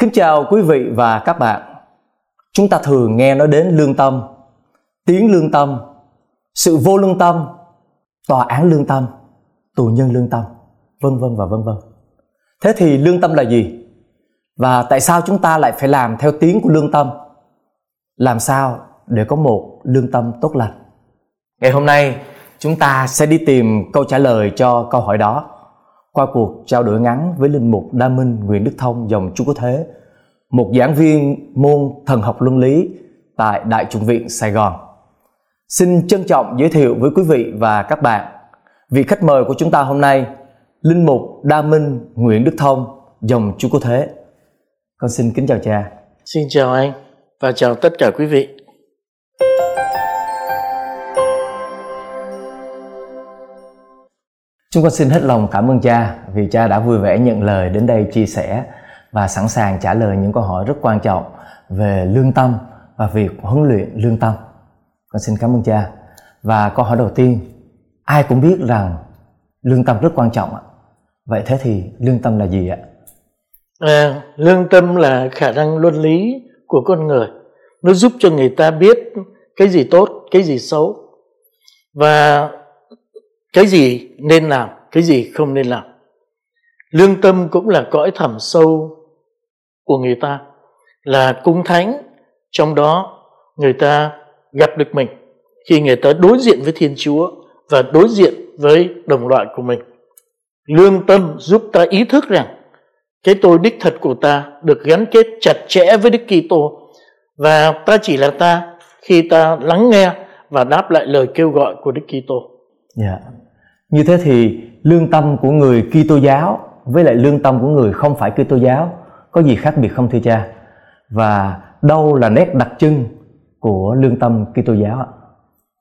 Kính chào quý vị và các bạn. Chúng ta thường nghe nói đến lương tâm, tiếng lương tâm, sự vô lương tâm, tòa án lương tâm, tù nhân lương tâm, vân vân và vân vân. Thế thì lương tâm là gì? Và tại sao chúng ta lại phải làm theo tiếng của lương tâm? Làm sao để có một lương tâm tốt lành? Ngày hôm nay chúng ta sẽ đi tìm câu trả lời cho câu hỏi đó qua cuộc trao đổi ngắn với Linh mục Đa Minh Nguyễn Đức Thông dòng Chú Cố Thế, một giảng viên môn thần học luân lý tại Đại Chủng Viện Sài Gòn. Xin trân trọng giới thiệu với quý vị và các bạn vị khách mời của chúng ta hôm nay, Linh mục Đa Minh Nguyễn Đức Thông dòng Chú Cố Thế. Con xin kính chào cha. Xin chào anh và chào tất cả quý vị. Chúng con xin hết lòng cảm ơn cha vì cha đã vui vẻ nhận lời đến đây chia sẻ và sẵn sàng trả lời những câu hỏi rất quan trọng về lương tâm và việc huấn luyện lương tâm. Con xin cảm ơn cha. Và câu hỏi đầu tiên, ai cũng biết rằng lương tâm rất quan trọng ạ. Vậy thế thì lương tâm là gì ạ? Lương tâm là khả năng luân lý của con người. Nó giúp cho người ta biết cái gì tốt, cái gì xấu và cái gì nên làm, cái gì không nên làm. Lương tâm cũng là cõi thẳm sâu của người ta, là cung thánh trong đó người ta gặp được mình khi người ta đối diện với Thiên Chúa và đối diện với đồng loại của mình. Lương tâm giúp ta ý thức rằng cái tôi đích thật của ta được gắn kết chặt chẽ với Đức Kitô và ta chỉ là ta khi ta lắng nghe và đáp lại lời kêu gọi của Đức Kitô. Yeah. Như thế thì lương tâm của người Kitô giáo với lại lương tâm của người không phải Kitô giáo có gì khác biệt không thưa cha? Và đâu là nét đặc trưng của lương tâm Kitô giáo ạ?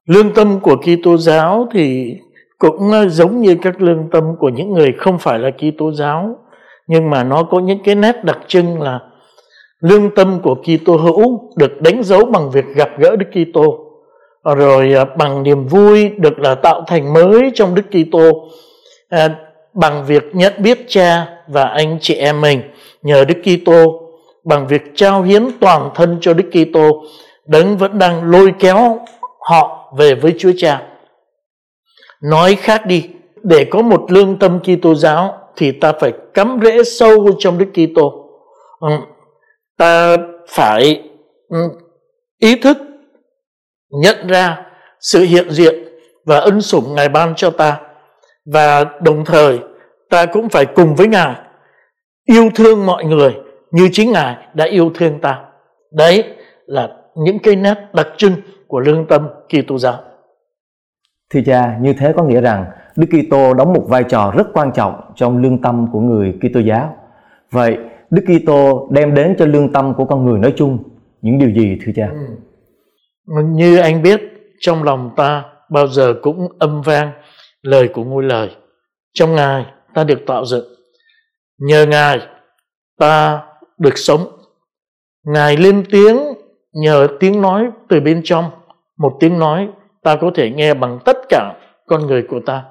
Lương tâm của Kitô giáo thì cũng giống như các lương tâm của những người không phải là Kitô giáo, nhưng mà nó có những cái nét đặc trưng là lương tâm của Kitô hữu được đánh dấu bằng việc gặp gỡ Đức Kitô, rồi bằng niềm vui được là tạo thành mới trong Đức Kitô, bằng việc nhận biết cha và anh chị em mình nhờ Đức Kitô, bằng việc trao hiến toàn thân cho Đức Kitô đấng vẫn đang lôi kéo họ về với Chúa Cha. Nói khác đi, để có một lương tâm Kitô giáo thì ta phải cắm rễ sâu trong Đức Kitô. Ta phải ý thức nhận ra sự hiện diện và ân sủng Ngài ban cho ta, và đồng thời ta cũng phải cùng với Ngài yêu thương mọi người như chính Ngài đã yêu thương ta. Đấy là những cái nét đặc trưng của lương tâm Kitô giáo. Thưa cha, như thế có nghĩa rằng Đức Kitô đóng một vai trò rất quan trọng trong lương tâm của người Kitô giáo. Vậy Đức Kitô đem đến cho lương tâm của con người nói chung những điều gì thưa cha? Như anh biết, trong lòng ta bao giờ cũng âm vang lời của Ngôi Lời. Trong Ngài ta được tạo dựng, nhờ Ngài ta được sống. Ngài lên tiếng nhờ tiếng nói từ bên trong, một tiếng nói ta có thể nghe bằng tất cả con người của ta.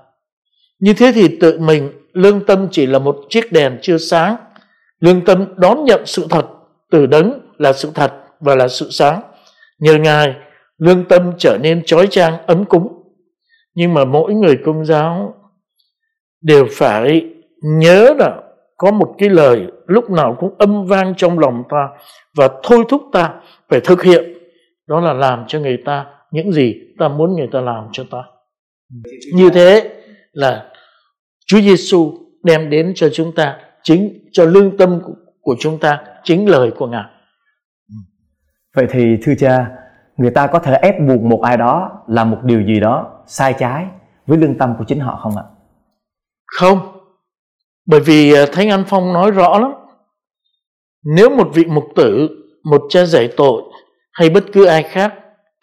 Như thế thì tự mình, lương tâm chỉ là một chiếc đèn chưa sáng. Lương tâm đón nhận sự thật từ đấng là sự thật và là sự sáng. Nhờ Ngài, lương tâm trở nên chói chang ấm cúng. Nhưng mà mỗi người Công giáo đều phải nhớ là có một cái lời lúc nào cũng âm vang trong lòng ta và thôi thúc ta phải thực hiện. Đó là làm cho người ta những gì ta muốn người ta làm cho ta. Như thế là Chúa Giêsu đem đến cho chúng ta, chính cho lương tâm của chúng ta, chính lời của Ngài. Vậy thì thưa cha, người ta có thể ép buộc một ai đó làm một điều gì đó sai trái với lương tâm của chính họ không ạ? Không, bởi vì Thánh Anphong nói rõ lắm. Nếu một vị mục tử, một cha giải tội hay bất cứ ai khác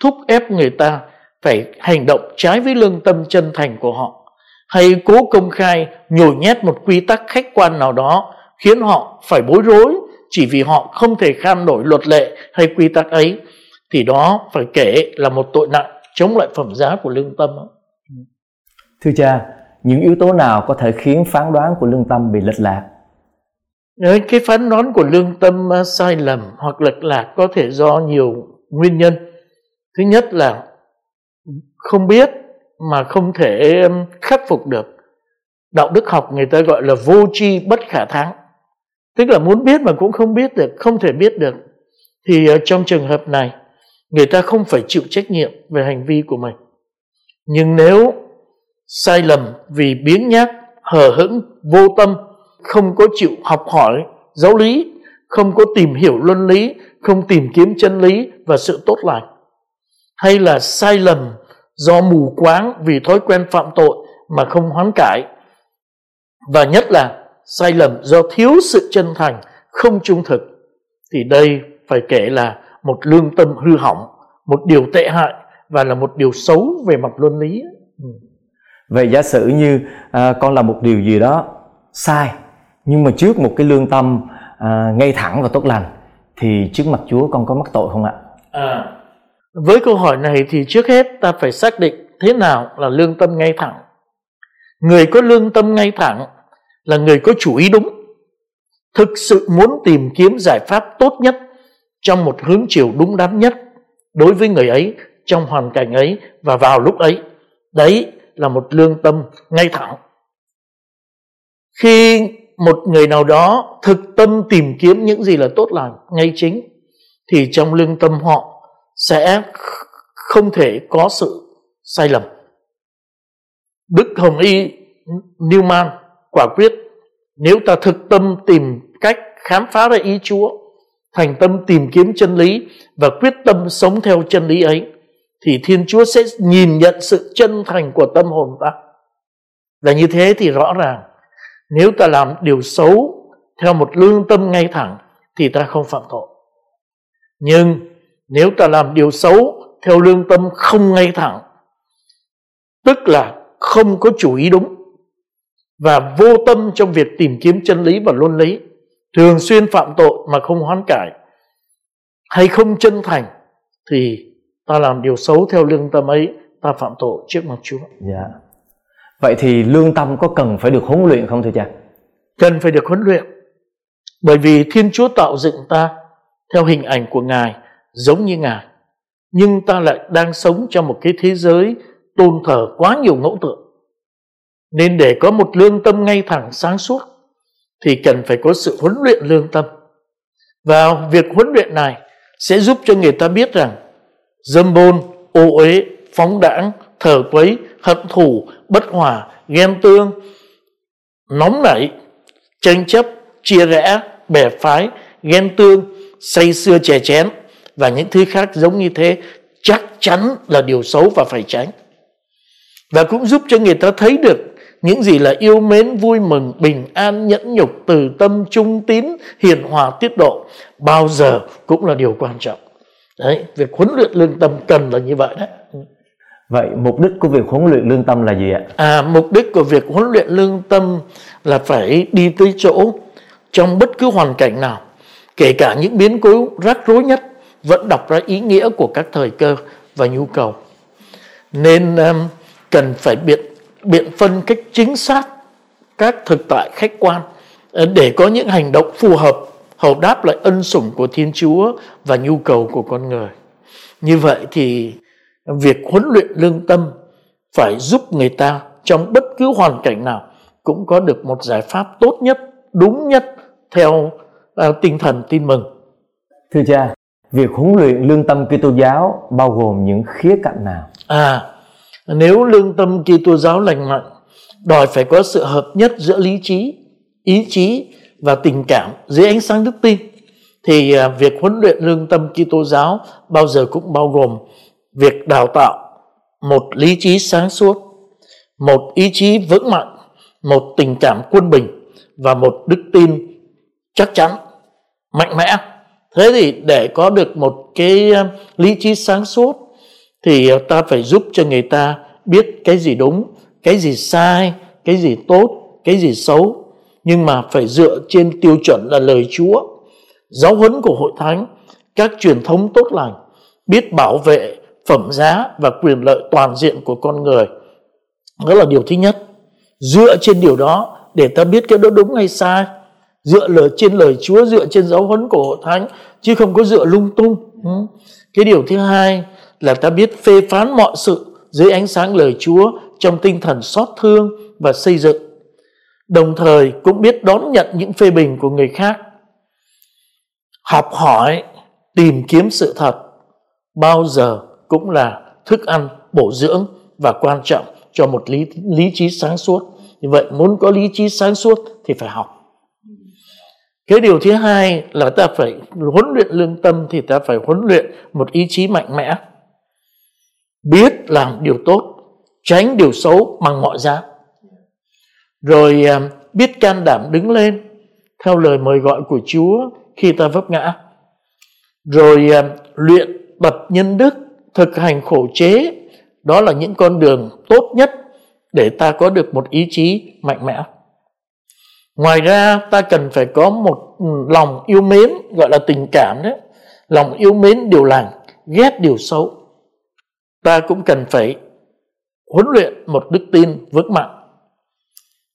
thúc ép người ta phải hành động trái với lương tâm chân thành của họ, hay cố công khai nhồi nhét một quy tắc khách quan nào đó khiến họ phải bối rối chỉ vì họ không thể kham nổi luật lệ hay quy tắc ấy, thì đó phải kể là một tội nặng chống lại phẩm giá của lương tâm. Thưa cha, những yếu tố nào có thể khiến phán đoán của lương tâm bị lệch lạc? Nếu cái phán đoán của lương tâm sai lầm hoặc lệch lạc có thể do nhiều nguyên nhân. Thứ nhất là không biết mà không thể khắc phục được. Đạo đức học người ta gọi là vô tri bất khả thắng. Tức là muốn biết mà cũng không biết được, không thể biết được. Thì trong trường hợp này, người ta không phải chịu trách nhiệm về hành vi của mình. Nhưng nếu sai lầm vì biếng nhác, hờ hững, vô tâm, không có chịu học hỏi giáo lý, không có tìm hiểu luân lý, không tìm kiếm chân lý và sự tốt lành, hay là sai lầm do mù quáng vì thói quen phạm tội mà không hoán cải, và nhất là sai lầm do thiếu sự chân thành, không trung thực, thì đây phải kể là một lương tâm hư hỏng, một điều tệ hại và là một điều xấu về mặt luân lý. Vậy giả sử như con làm một điều gì đó sai, nhưng mà trước một cái lương tâm ngay thẳng và tốt lành, thì trước mặt Chúa con có mắc tội không ạ? Với câu hỏi này thì trước hết ta phải xác định thế nào là lương tâm ngay thẳng. Người có lương tâm ngay thẳng là người có chủ ý đúng, thực sự muốn tìm kiếm giải pháp tốt nhất trong một hướng chiều đúng đắn nhất đối với người ấy, trong hoàn cảnh ấy và vào lúc ấy. Đấy là một lương tâm ngay thẳng. Khi một người nào đó thực tâm tìm kiếm những gì là tốt lành, ngay chính, thì trong lương tâm họ sẽ không thể có sự sai lầm. Đức Hồng Y Newman quả quyết: nếu ta thực tâm tìm cách khám phá ra ý Chúa, thành tâm tìm kiếm chân lý và quyết tâm sống theo chân lý ấy, thì Thiên Chúa sẽ nhìn nhận sự chân thành của tâm hồn ta. Và như thế thì rõ ràng, nếu ta làm điều xấu theo một lương tâm ngay thẳng thì ta không phạm tội. Nhưng nếu ta làm điều xấu theo lương tâm không ngay thẳng, tức là không có chủ ý đúng và vô tâm trong việc tìm kiếm chân lý và luân lý, thường xuyên phạm tội mà không hoán cải, hay không chân thành, thì ta làm điều xấu theo lương tâm ấy, ta phạm tội trước mặt Chúa. Dạ. Vậy thì lương tâm có cần phải được huấn luyện không thưa cha? Cần phải được huấn luyện. Bởi vì Thiên Chúa tạo dựng ta theo hình ảnh của Ngài, giống như Ngài. Nhưng ta lại đang sống trong một cái thế giới tôn thờ quá nhiều ngẫu tượng. Nên để có một lương tâm ngay thẳng sáng suốt thì cần phải có sự huấn luyện lương tâm. Và việc huấn luyện này sẽ giúp cho người ta biết rằng dâm bôn, ô uế, phóng đãng, thờ quấy, hận thù, bất hòa, ghen tương, nóng nảy, tranh chấp, chia rẽ, bè phái, ghen tương, say sưa chè chén và những thứ khác giống như thế chắc chắn là điều xấu và phải tránh. Và cũng giúp cho người ta thấy được những gì là yêu mến, vui mừng, bình an, nhẫn nhục, từ tâm, trung tín, hiền hòa, tiết độ, bao giờ cũng là điều quan trọng. Đấy, việc huấn luyện lương tâm cần là như vậy đấy. Vậy mục đích của việc huấn luyện lương tâm là gì ạ? Mục đích của việc huấn luyện lương tâm là phải đi tới chỗ trong bất cứ hoàn cảnh nào, kể cả những biến cố rắc rối nhất, vẫn đọc ra ý nghĩa của các thời cơ và nhu cầu. Nên cần phải biện phân cách chính xác các thực tại khách quan để có những hành động phù hợp, hầu đáp lại ân sủng của Thiên Chúa và nhu cầu của con người. Như vậy thì việc huấn luyện lương tâm phải giúp người ta trong bất cứ hoàn cảnh nào cũng có được một giải pháp tốt nhất, đúng nhất theo tinh thần tin mừng. Thưa cha, việc huấn luyện lương tâm Kitô giáo bao gồm những khía cạnh nào? Nếu lương tâm Kitô giáo lành mạnh, đòi phải có sự hợp nhất giữa lý trí, ý chí và tình cảm dưới ánh sáng đức tin, thì việc huấn luyện lương tâm Kitô giáo bao giờ cũng bao gồm việc đào tạo một lý trí sáng suốt, một ý chí vững mạnh, một tình cảm quân bình và một đức tin chắc chắn, mạnh mẽ. Thế thì để có được một cái lý trí sáng suốt thì ta phải giúp cho người ta biết cái gì đúng, cái gì sai, cái gì tốt, cái gì xấu. Nhưng mà phải dựa trên tiêu chuẩn là lời Chúa, giáo huấn của Hội Thánh, các truyền thống tốt lành, biết bảo vệ phẩm giá và quyền lợi toàn diện của con người. Đó là điều thứ nhất. Dựa trên điều đó để ta biết cái đó đúng hay sai, dựa trên lời Chúa, dựa trên giáo huấn của Hội Thánh, chứ không có dựa lung tung. Cái điều thứ hai là ta biết phê phán mọi sự dưới ánh sáng lời Chúa trong tinh thần xót thương và xây dựng, đồng thời cũng biết đón nhận những phê bình của người khác, học hỏi tìm kiếm sự thật bao giờ cũng là thức ăn bổ dưỡng và quan trọng cho một lý trí sáng suốt. Như vậy muốn có lý trí sáng suốt thì phải học. Cái điều thứ hai là ta phải huấn luyện lương tâm, thì ta phải huấn luyện một ý chí mạnh mẽ, biết làm điều tốt, tránh điều xấu bằng mọi giá, rồi biết can đảm đứng lên theo lời mời gọi của Chúa khi ta vấp ngã, rồi luyện tập nhân đức, thực hành khổ chế. Đó là những con đường tốt nhất để ta có được một ý chí mạnh mẽ. Ngoài ra ta cần phải có một lòng yêu mến, gọi là tình cảm đấy, lòng yêu mến điều lành, ghét điều xấu. Ta cũng cần phải huấn luyện một đức tin vững mạnh.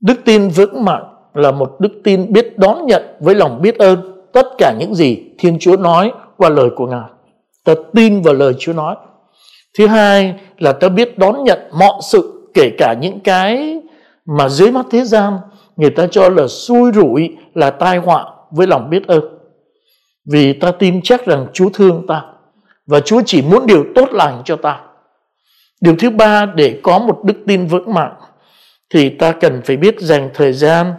Đức tin vững mạnh là một đức tin biết đón nhận với lòng biết ơn tất cả những gì Thiên Chúa nói qua lời của Ngài. Ta tin vào lời Chúa nói. Thứ hai là ta biết đón nhận mọi sự, kể cả những cái mà dưới mắt thế gian người ta cho là xui rủi, là tai họa, với lòng biết ơn. Vì ta tin chắc rằng Chúa thương ta và Chúa chỉ muốn điều tốt lành cho ta. Điều thứ ba, để có một đức tin vững mạnh thì ta cần phải biết dành thời gian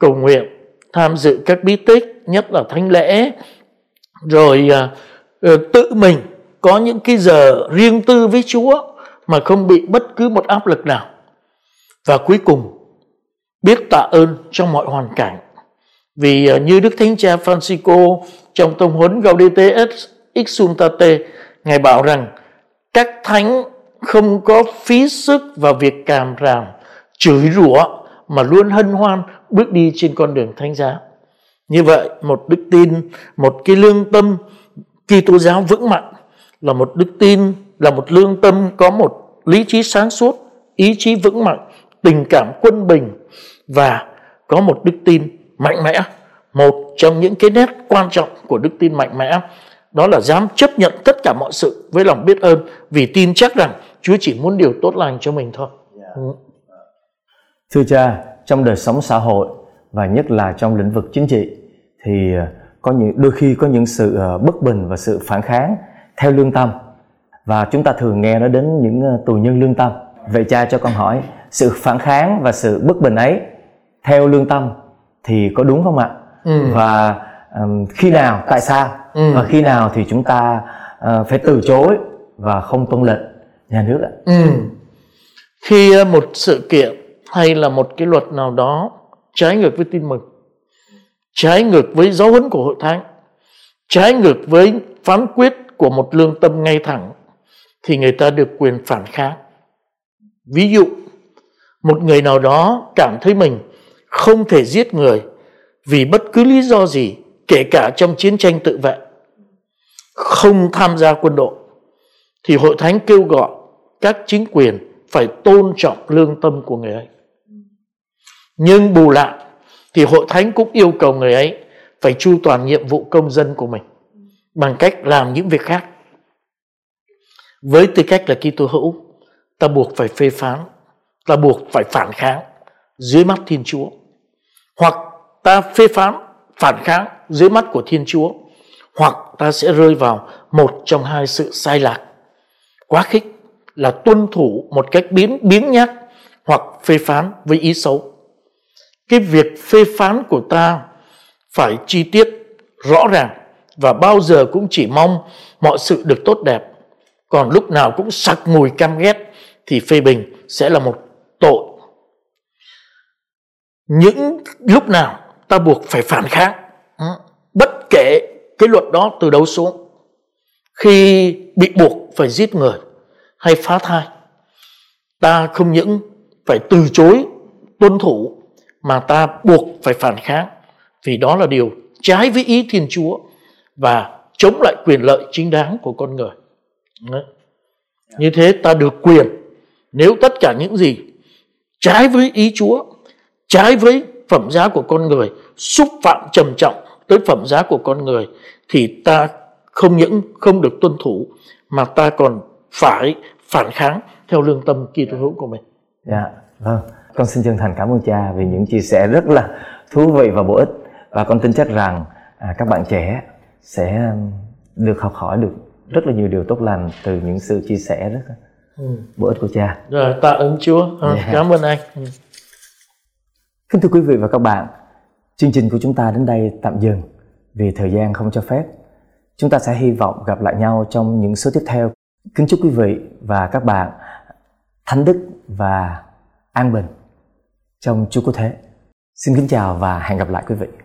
cầu nguyện, tham dự các bí tích, nhất là thánh lễ, rồi tự mình có những cái giờ riêng tư với Chúa mà không bị bất cứ một áp lực nào. Và cuối cùng, biết tạ ơn trong mọi hoàn cảnh. Vì như Đức Thánh Cha Francisco trong tông huấn Gaudete Exsultate, Ngài bảo rằng các thánh không có phí sức vào việc càm ràm, chửi rủa, mà luôn hân hoan bước đi trên con đường thánh giá. Như vậy, một đức tin, một cái lương tâm Kitô giáo vững mạnh là một đức tin, là một lương tâm có một lý trí sáng suốt, ý chí vững mạnh, tình cảm quân bình và có một đức tin mạnh mẽ. Một trong những cái nét quan trọng của đức tin mạnh mẽ đó là dám chấp nhận tất cả mọi sự với lòng biết ơn, vì tin chắc rằng Chúa chỉ muốn điều tốt lành cho mình thôi. Thưa cha, trong đời sống xã hội và nhất là trong lĩnh vực chính trị thì đôi khi có những sự bất bình và sự phản kháng theo lương tâm, và chúng ta thường nghe nói đến những tù nhân lương tâm. Vậy cha cho con hỏi, sự phản kháng và sự bất bình ấy theo lương tâm thì có đúng không ạ? Và khi nào, tại sao? Và khi nào thì chúng ta phải từ chối và không tuân lệnh nhà nước ạ? Khi một sự kiện hay là một cái luật nào đó trái ngược với tin mừng, trái ngược với giáo huấn của Hội Thánh, trái ngược với phán quyết của một lương tâm ngay thẳng, thì người ta được quyền phản kháng. Ví dụ, một người nào đó cảm thấy mình không thể giết người vì bất cứ lý do gì, kể cả trong chiến tranh tự vệ, không tham gia quân đội, thì Hội Thánh kêu gọi các chính quyền phải tôn trọng lương tâm của người ấy. Nhưng bù lại thì Hội Thánh cũng yêu cầu người ấy phải chu toàn nhiệm vụ công dân của mình bằng cách làm những việc khác. Với tư cách là Kitô hữu, ta buộc phải phê phán, ta buộc phải phản kháng dưới mắt Thiên Chúa, hoặc ta phê phán phản kháng dưới mắt của Thiên Chúa, hoặc ta sẽ rơi vào một trong hai sự sai lạc: quá khích là tuân thủ một cách biếng nhác, hoặc phê phán với ý xấu. Cái việc phê phán của ta phải chi tiết, rõ ràng, và bao giờ cũng chỉ mong mọi sự được tốt đẹp. Còn lúc nào cũng sặc mùi căm ghét thì phê bình sẽ là một tội. Những lúc nào ta buộc phải phản kháng, bất kể cái luật đó từ đâu xuống, khi bị buộc phải giết người hay phá thai, ta không những phải từ chối tuân thủ mà ta buộc phải phản kháng, vì đó là điều trái với ý Thiên Chúa và chống lại quyền lợi chính đáng của con người. Đấy. Như thế ta được quyền, nếu tất cả những gì trái với ý Chúa, trái với phẩm giá của con người, xúc phạm trầm trọng tới phẩm giá của con người, thì ta không những không được tuân thủ mà ta còn phải phản kháng theo lương tâm Kitô hữu của mình. Dạ, vâng. Con xin chân thành cảm ơn cha vì những chia sẻ rất là thú vị và bổ ích, và con tin chắc rằng các bạn trẻ sẽ được học hỏi được rất là nhiều điều tốt lành từ những sự chia sẻ rất bổ ích của cha. Rồi, tạ ơn Chúa. Cảm ơn anh. Kính thưa quý vị và các bạn, chương trình của chúng ta đến đây tạm dừng vì thời gian không cho phép. Chúng ta sẽ hy vọng gặp lại nhau trong những số tiếp theo. Kính chúc quý vị và các bạn thánh đức và an bình trong Chúa Cứu Thế. Xin kính chào và hẹn gặp lại quý vị.